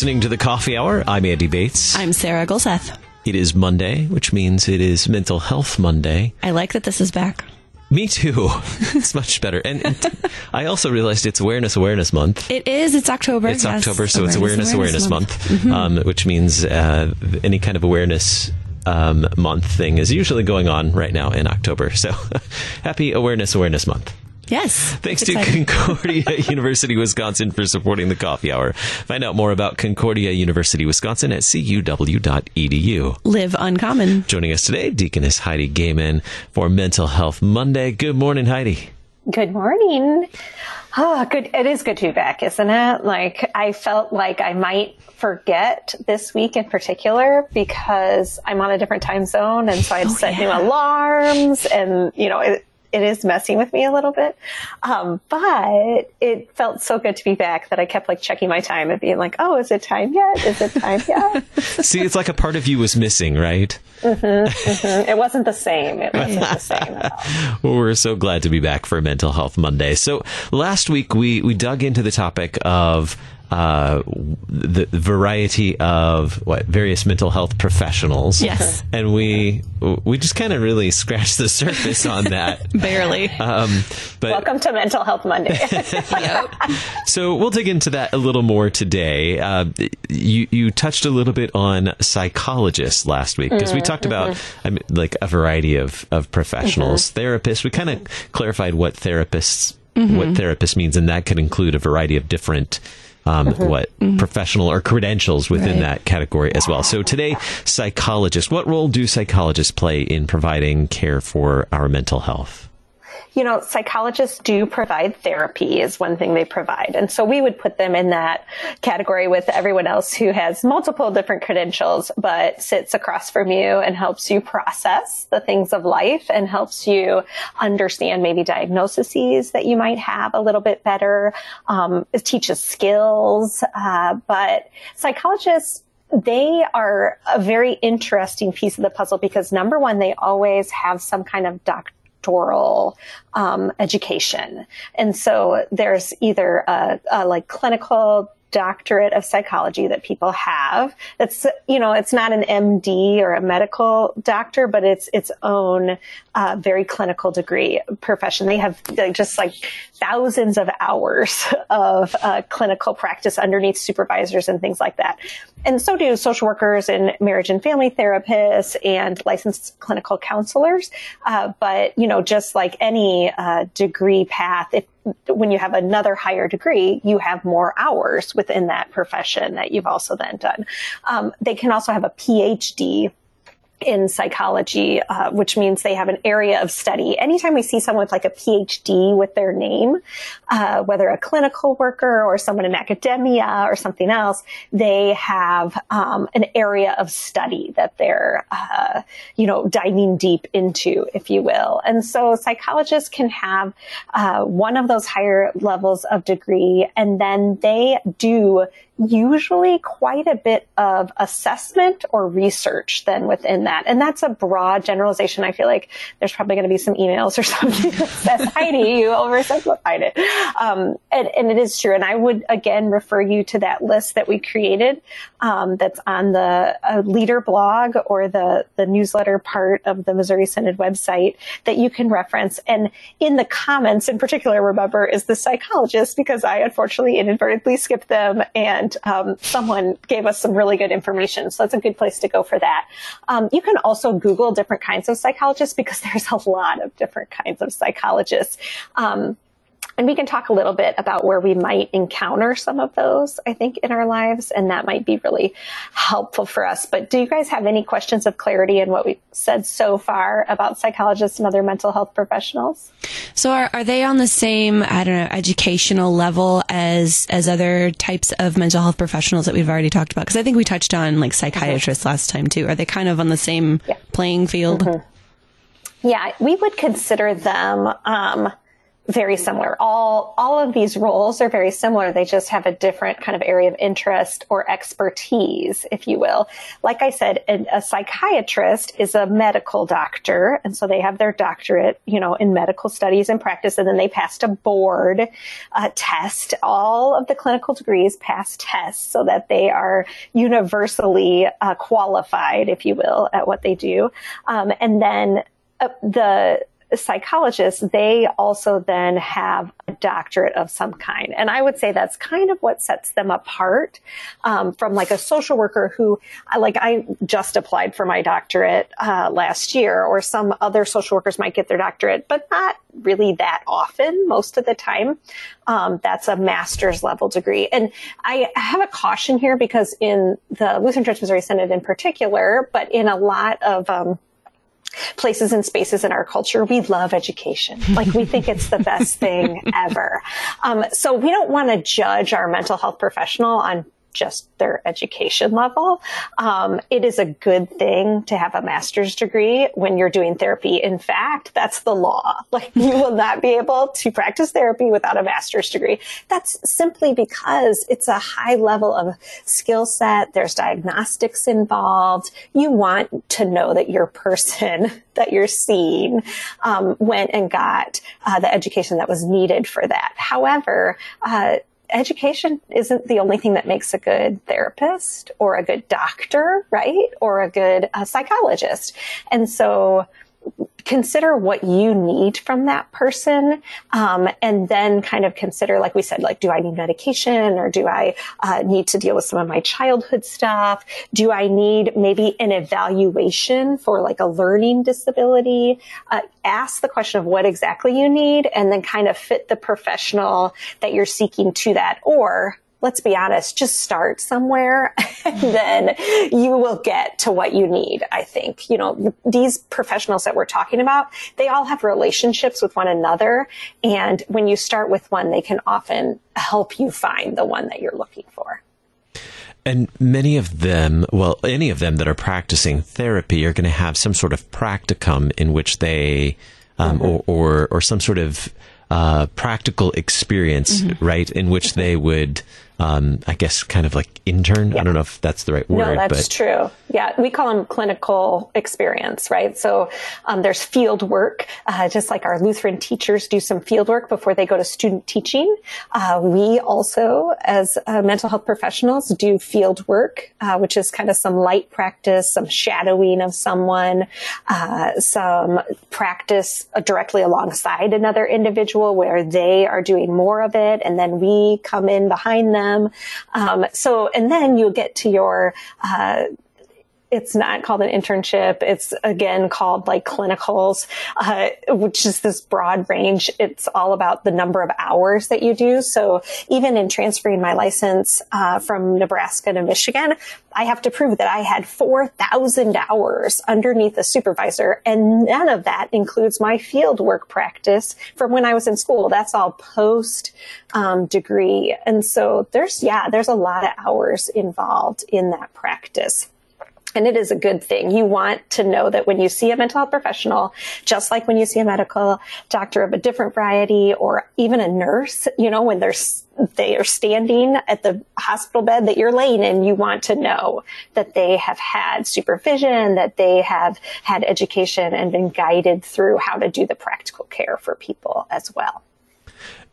listening to The Coffee Hour. I'm Andy Bates. I'm Sarah Golseth. It is Monday, which means it is Mental Health Monday. I like that this is back. Me too. It's much better. And I also realized it's Awareness Month. It is. It's October. It's yes. October, so it's Awareness Month. Mm-hmm. Which means any kind of awareness month thing is usually going on right now in October. So happy Awareness Month. Yes. Thanks to Concordia University Wisconsin for supporting the Coffee Hour. Find out more about Concordia University Wisconsin at cuw.edu. Live uncommon. Joining us today, Deaconess Heidi Goehmann for Mental Health Monday. Good morning, Heidi. Good morning. Oh, good. It is good to be back, isn't it? Like, I felt like I might forget this week in particular because I'm on a different time zone, and so I'd set new alarms, and, you know, it is messing with me a little bit, but it felt so good to be back that I kept like checking my time and being like, oh, is it time yet? Is it time yet? See, it's like a part of you was missing, right? Mm-hmm, mm-hmm. It wasn't the same. It wasn't the same at all. Well, we're so glad to be back for Mental Health Monday. So last week we dug into the topic of the variety of various mental health professionals. Yes. And we just kind of really scratched the surface on that. Barely. But welcome to Mental Health Monday. Yep. So we'll dig into that a little more today. You touched a little bit on psychologists last week because we talked about like a variety of professionals, therapists. We kind of clarified what therapists, what therapist means, and that could include a variety of different professional or credentials within that category as well. So today, psychologists. What role do psychologists play in providing care for our mental health? You know, psychologists do provide therapy is one thing they provide. And so we would put them in that category with everyone else who has multiple different credentials, but sits across from you and helps you process the things of life and helps you understand maybe diagnoses that you might have a little bit better. It teaches skills, but psychologists, they are a very interesting piece of the puzzle because number one, they always have some kind of doctoral education. And so there's either a like clinical doctorate of psychology that people have. That's, you know, it's not an MD or a medical doctor, but it's its own very clinical degree profession. They have just like thousands of hours of clinical practice underneath supervisors and things like that. And so do social workers and marriage and family therapists and licensed clinical counselors. But, you know, just like any degree path, when you have another higher degree, you have more hours within that profession that you've also then done. They can also have a PhD in psychology, which means they have an area of study. Anytime we see someone with like a PhD with their name, whether a clinical worker or someone in academia or something else, they have an area of study that they're, you know, diving deep into, if you will. And so psychologists can have one of those higher levels of degree, and then they do usually quite a bit of assessment or research then within that. And that's a broad generalization. I feel like there's probably going to be some emails or something that says, Heidi, you oversimplified it. And it is true. And I would, again, refer you to that list that we created that's on the leader blog or the newsletter part of the Missouri Synod website that you can reference. And in the comments in particular, remember, is the psychologist, because I unfortunately inadvertently skipped them, and someone gave us some really good information. So that's a good place to go for that. You can also Google different kinds of psychologists because there's a lot of different kinds of psychologists. And we can talk a little bit about where we might encounter some of those, I think, in our lives. And that might be really helpful for us. But do you guys have any questions of clarity in what we've said so far about psychologists and other mental health professionals? So are they on the same, I don't know, educational level as other types of mental health professionals that we've already talked about? Because I think we touched on like psychiatrists last time, too. Are they kind of on the same playing field? Yeah, we would consider them very similar. All of these roles are very similar. They just have a different kind of area of interest or expertise, if you will. Like I said, a psychiatrist is a medical doctor. And so they have their doctorate, you know, in medical studies and practice. And then they passed a board test. All of the clinical degrees pass tests so that they are universally qualified, if you will, at what they do. And then the psychologists, they also then have a doctorate of some kind. And I would say that's kind of what sets them apart from like a social worker who, like I just applied for my doctorate last year, or some other social workers might get their doctorate, but not really that often. Most of the time, that's a master's level degree. And I have a caution here because in the Lutheran Church Missouri Synod in particular, but in a lot of places and spaces in our culture, we love education. Like we think it's the best thing ever. So we don't want to judge our mental health professional on just their education level. It is a good thing to have a master's degree when you're doing therapy. In fact, that's the law. Like you will not be able to practice therapy without a master's degree. That's simply because it's a high level of skill set. There's diagnostics involved. You want to know that your person that you're seeing went and got the education that was needed for that. However, education isn't the only thing that makes a good therapist or a good doctor, right? Or a good psychologist. And so consider what you need from that person. And then kind of consider, like we said, like, do I need medication, or do I need to deal with some of my childhood stuff? Do I need maybe an evaluation for like a learning disability? Ask the question of what exactly you need, and then kind of fit the professional that you're seeking to that. Or let's be honest, just start somewhere, and then you will get to what you need, I think. You know, these professionals that we're talking about, they all have relationships with one another. And when you start with one, they can often help you find the one that you're looking for. And many of them, well, any of them that are practicing therapy are going to have some sort of practicum in which they, or some sort of practical experience, right, in which they would, I guess, kind of like intern. Yeah. I don't know if that's the right word. No, that's true. Yeah, we call them clinical experience, right? So there's field work, just like our Lutheran teachers do some field work before they go to student teaching. We also, as mental health professionals, do field work, which is kind of some light practice, some shadowing of someone, some practice directly alongside another individual where they are doing more of it, and then we come in behind them. So, and then you'll get to your, it's not called an internship. It's again called like clinicals, which is this broad range. It's all about the number of hours that you do. So even in transferring my license from Nebraska to Michigan, I have to prove that I had 4,000 hours underneath a supervisor. And none of that includes my field work practice from when I was in school. That's all post degree. And so there's a lot of hours involved in that practice. And it is a good thing. You want to know that when you see a mental health professional, just like when you see a medical doctor of a different variety, or even a nurse, you know, when they are standing at the hospital bed that you're laying in, you want to know that they have had supervision, that they have had education and been guided through how to do the practical care for people as well.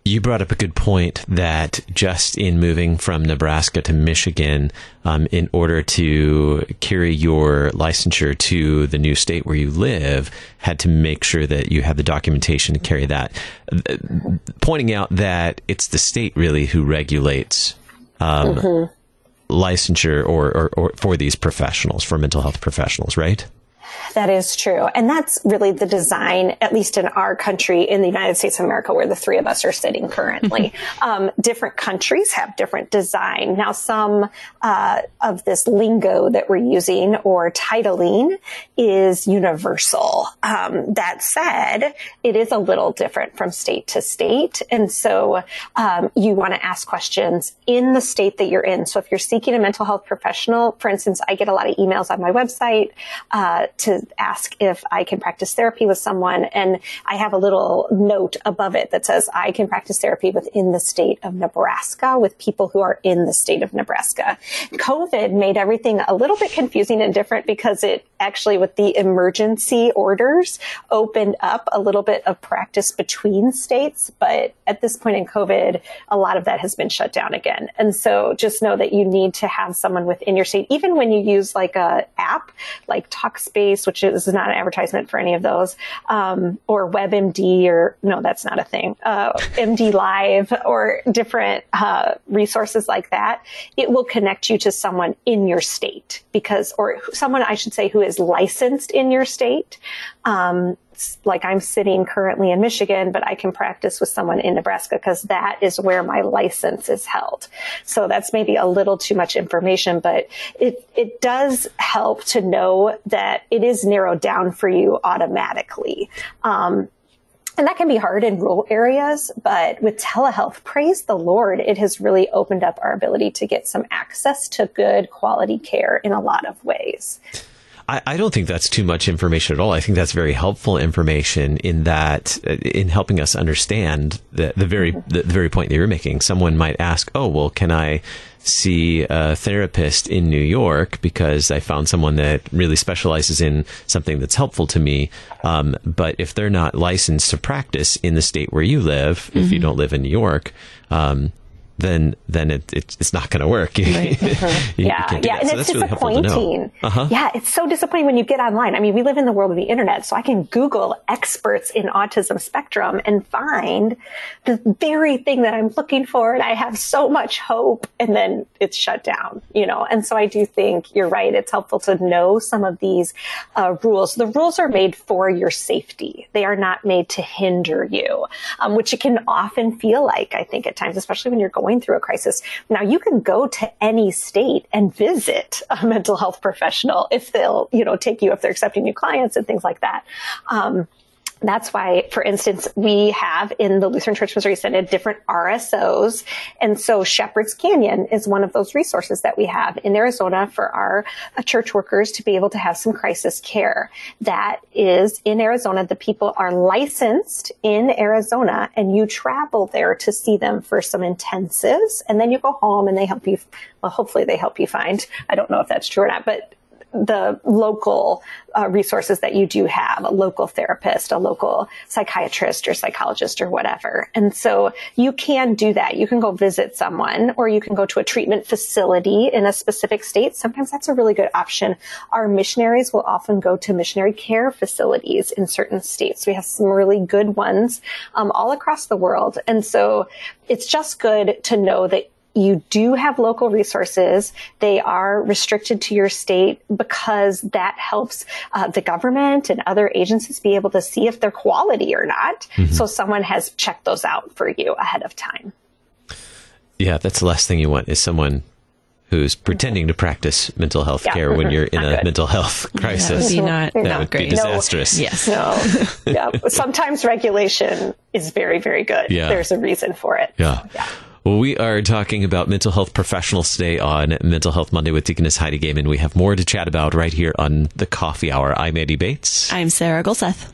You brought up a good point that just in moving from Nebraska to Michigan, in order to carry your licensure to the new state where you live, had to make sure that you had the documentation to carry that. Pointing out that it's the state really who regulates licensure or for these professionals, for mental health professionals, right? That is true. And that's really the design, at least in our country, in the United States of America, where the three of us are sitting currently. Different countries have different design. Now, some of this lingo that we're using or titling is universal. That said, it is a little different from state to state. And so you want to ask questions in the state that you're in. So if you're seeking a mental health professional, for instance, I get a lot of emails on my website to ask if I can practice therapy with someone. And I have a little note above it that says I can practice therapy within the state of Nebraska with people who are in the state of Nebraska. COVID made everything a little bit confusing and different because it actually, with the emergency orders, opened up a little bit of practice between states. But at this point in COVID, a lot of that has been shut down again. And so just know that you need to have someone within your state, even when you use like a app like Talkspace, which is not an advertisement for any of those, or WebMD, or no, that's not a thing, MD Live, or different resources like that. It will connect you to someone in your state, because, or someone, I should say, who is licensed in your state. Like I'm sitting currently in Michigan, but I can practice with someone in Nebraska because that is where my license is held. So that's maybe a little too much information, but it does help to know that it is narrowed down for you automatically. And that can be hard in rural areas, but with telehealth, praise the Lord, it has really opened up our ability to get some access to good quality care in a lot of ways. I don't think that's too much information at all. I think that's very helpful information in that, in helping us understand the very point that you're making. Someone might ask, oh, well, can I see a therapist in New York because I found someone that really specializes in something that's helpful to me. But if they're not licensed to practice in the state where you live, mm-hmm. if you don't live in New York, then it's not going to work. Right. Mm-hmm. Yeah. And so it's disappointing. Really uh-huh. Yeah, it's so disappointing when you get online. I mean, we live in the world of the internet, so I can Google experts in autism spectrum and find the very thing that I'm looking for, and I have so much hope, and then it's shut down, And so I do think you're right. It's helpful to know some of these rules. The rules are made for your safety. They are not made to hinder you, which it can often feel like, I think, at times, especially when you're going through a crisis. Now, you can go to any state and visit a mental health professional if they'll, take you, if they're accepting new clients and things like that. That's why, for instance, we have in the Lutheran Church Missouri Synod different RSOs. And so Shepherd's Canyon is one of those resources that we have in Arizona for our church workers to be able to have some crisis care. That is in Arizona. The people are licensed in Arizona, and you travel there to see them for some intensives. And then you go home and they help you. Well, hopefully they help you find, I don't know if that's true or not, but the local resources that you do have, a local therapist, a local psychiatrist or psychologist or whatever. And so you can do that. You can go visit someone, or you can go to a treatment facility in a specific state. Sometimes that's a really good option. Our missionaries will often go to missionary care facilities in certain states. We have some really good ones all across the world. And so it's just good to know that you do have local resources. They are restricted to your state because that helps the government and other agencies be able to see if they're quality or not. Mm-hmm. So someone has checked those out for you ahead of time. Yeah, that's the last thing you want, is someone who's pretending to practice mental health care when you're in a mental health crisis. That would be disastrous. No. Yeah. Sometimes regulation is very, very good. Yeah. There's a reason for it. Yeah. Well, we are talking about mental health professionals today on Mental Health Monday with Deaconess Heidi Goehmann. We have more to chat about right here on the Coffee Hour. I'm Andy Bates. I'm Sarah Golseth.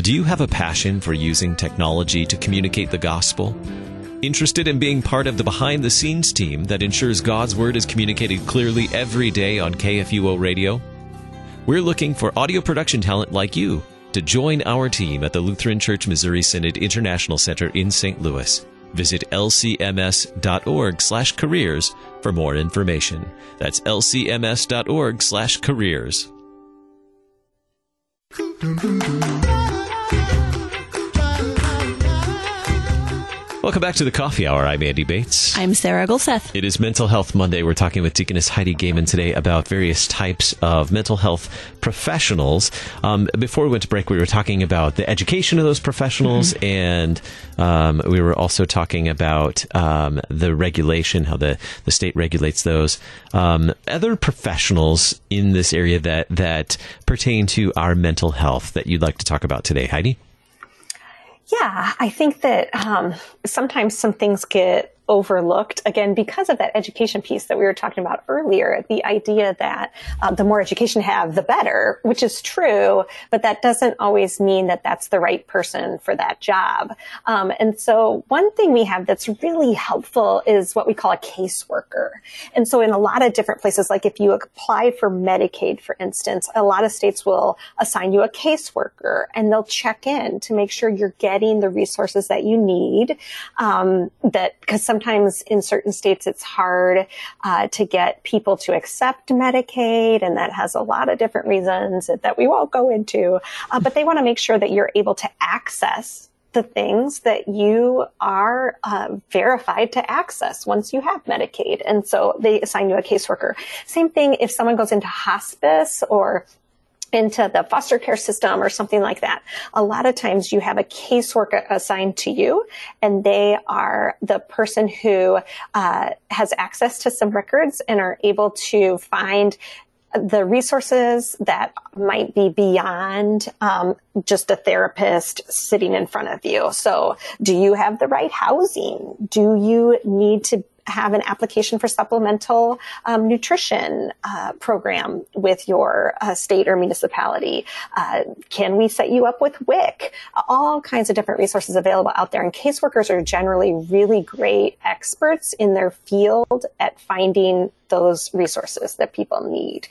Do you have a passion for using technology to communicate the gospel? Interested in being part of the behind-the-scenes team that ensures God's Word is communicated clearly every day on KFUO Radio? We're looking for audio production talent like you to join our team at the Lutheran Church Missouri Synod International Center in St. Louis. Visit lcms.org/careers for more information. That's lcms.org/careers. Welcome back to the Coffee Hour. I'm Andy Bates. I'm Sarah Golseth. It is Mental Health Monday. We're talking with Deaconess Heidi Goehmann today about various types of mental health professionals. Before we went to break, we were talking about the education of those professionals, mm-hmm. and we were also talking about the regulation, how the state regulates those. Other professionals in this area that pertain to our mental health that you'd like to talk about today, Heidi? Yeah, I think that sometimes some things get overlooked, again, because of that education piece that we were talking about earlier, the idea that the more education you have, the better, which is true, but that doesn't always mean that that's the right person for that job. And so one thing we have that's really helpful is what we call a caseworker. And so in a lot of different places, like if you apply for Medicaid, for instance, a lot of states will assign you a caseworker and they'll check in to make sure you're getting the resources that you need, because sometimes in certain states, it's hard to get people to accept Medicaid, and that has a lot of different reasons that we won't go into. But they want to make sure that you're able to access the things that you are verified to access once you have Medicaid. And so they assign you a caseworker. Same thing if someone goes into hospice or into the foster care system or something like that. A lot of times you have a caseworker assigned to you, and they are the person who has access to some records and are able to find the resources that might be beyond just a therapist sitting in front of you. So do you have the right housing? Do you need to have an application for supplemental nutrition program with your state or municipality? Can we set you up with WIC? All kinds of different resources available out there. And caseworkers are generally really great experts in their field at finding those resources that people need.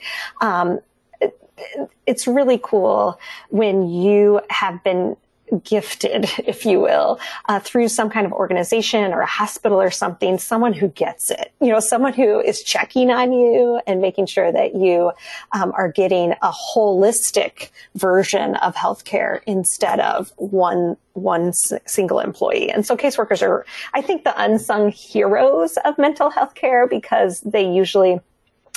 It's really cool when you have been gifted, if you will, through some kind of organization or a hospital or something, someone who gets it, someone who is checking on you and making sure that you are getting a holistic version of healthcare instead of one single employee. And so caseworkers are, I think, the unsung heroes of mental health care, because they usually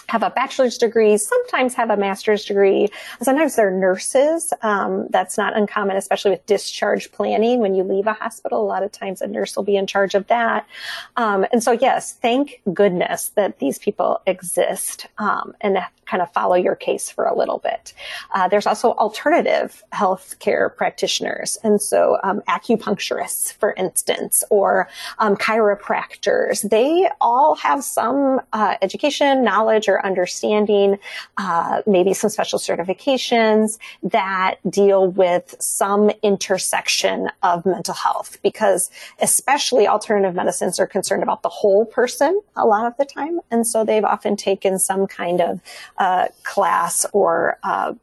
have a bachelor's degree, sometimes have a master's degree. Sometimes they're nurses. That's not uncommon, especially with discharge planning. When you leave a hospital, a lot of times a nurse will be in charge of that. And so, yes, thank goodness that these people exist and kind of follow your case for a little bit. There's also alternative healthcare practitioners. And so acupuncturists, for instance, or chiropractors, they all have some education, knowledge, or understanding, maybe some special certifications that deal with some intersection of mental health, because especially alternative medicines are concerned about the whole person a lot of the time. And so they've often taken some kind of class or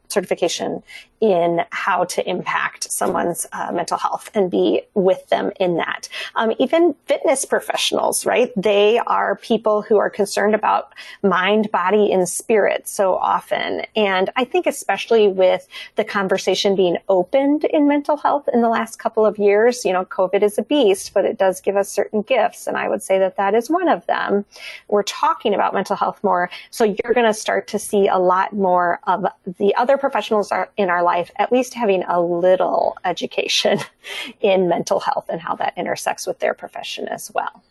certification in how to impact someone's mental health and be with them in that. Even fitness professionals, right? They are people who are concerned about mind, body, and spirit so often. And I think especially with the conversation being opened in mental health in the last couple of years, COVID is a beast, but it does give us certain gifts. And I would say that is one of them. We're talking about mental health more. So you're going to start to see a lot more of the other professionals in our life at least having a little education in mental health and how that intersects with their profession as well.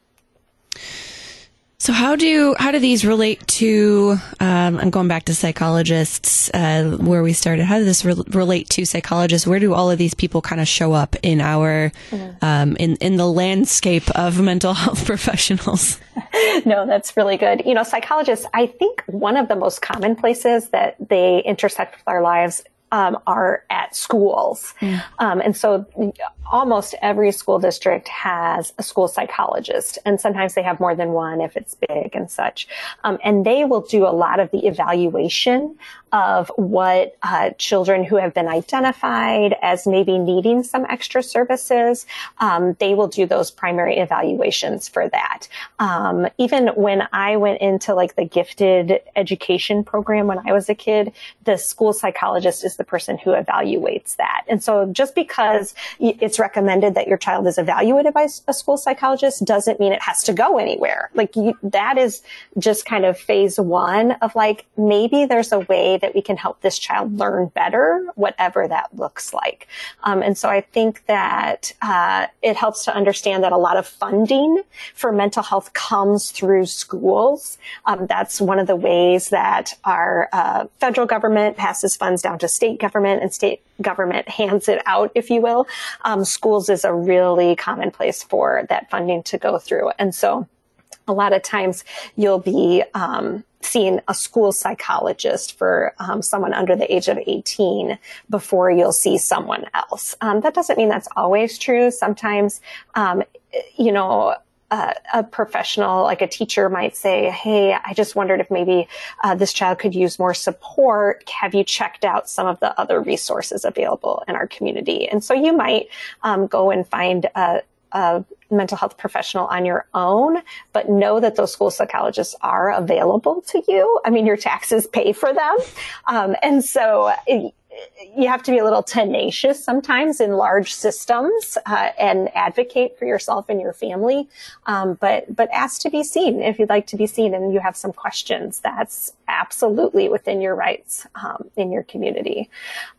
So how do these relate to, I'm going back to psychologists where we started, how does this relate to psychologists? Where do all of these people kind of show up in our, mm-hmm. in the landscape of mental health professionals? No, that's really good. Psychologists, I think one of the most common places that they intersect with our lives are at schools. And so almost every school district has a school psychologist, and sometimes they have more than one if it's big and such. And they will do a lot of the evaluation of what children who have been identified as maybe needing some extra services, they will do those primary evaluations for that. Even when I went into like the gifted education program when I was a kid, the school psychologist is the person who evaluates that. And so just because it's recommended that your child is evaluated by a school psychologist doesn't mean it has to go anywhere. Like that is just kind of phase one of like, maybe there's a way that we can help this child learn better, whatever that looks like. And so I think that it helps to understand that a lot of funding for mental health comes through schools. That's one of the ways that our federal government passes funds down to state government, and state government hands it out, if you will. Schools is a really common place for that funding to go through. And so a lot of times you'll be seeing a school psychologist for someone under the age of 18 before you'll see someone else. That doesn't mean that's always true. Sometimes, a professional, like a teacher, might say, hey, I just wondered if maybe this child could use more support. Have you checked out some of the other resources available in our community? And so you might go and find a mental health professional on your own, but know that those school psychologists are available to you. I mean, your taxes pay for them. And so you have to be a little tenacious sometimes in large systems and advocate for yourself and your family. But ask to be seen if you'd like to be seen and you have some questions. That's absolutely within your rights in your community.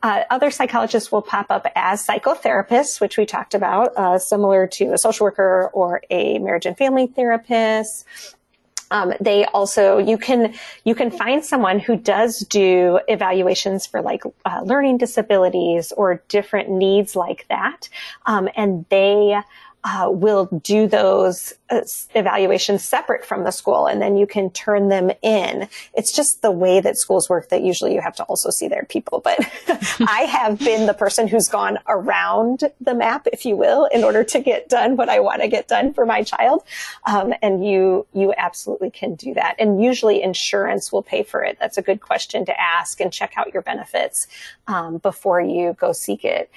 Other psychologists will pop up as psychotherapists, which we talked about, similar to a social worker or a marriage and family therapist. They also, you can find someone who does do evaluations for like learning disabilities or different needs like that. And they will do those evaluations separate from the school, and then you can turn them in. It's just the way that schools work that usually you have to also see their people. But I have been the person who's gone around the map, if you will, in order to get done what I want to get done for my child. And you absolutely can do that. And usually insurance will pay for it. That's a good question to ask, and check out your benefits before you go seek it.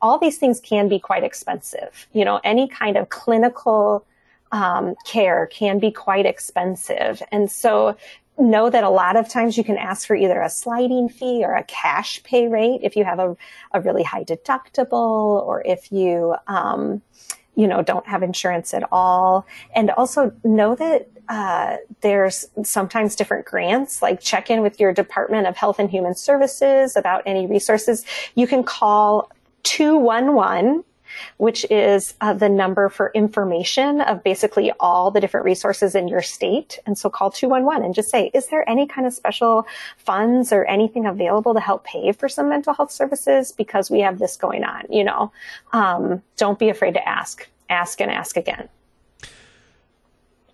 All these things can be quite expensive. You know, any kind of clinical care can be quite expensive. And so know that a lot of times you can ask for either a sliding fee or a cash pay rate if you have a really high deductible, or if you don't have insurance at all. And also know that there's sometimes different grants, like check in with your Department of Health and Human Services about any resources. You can call 211, which is the number for information of basically all the different resources in your state. And so call 211 and just say, is there any kind of special funds or anything available to help pay for some mental health services? Because we have this going on, you know. Don't be afraid to ask. Ask and ask again.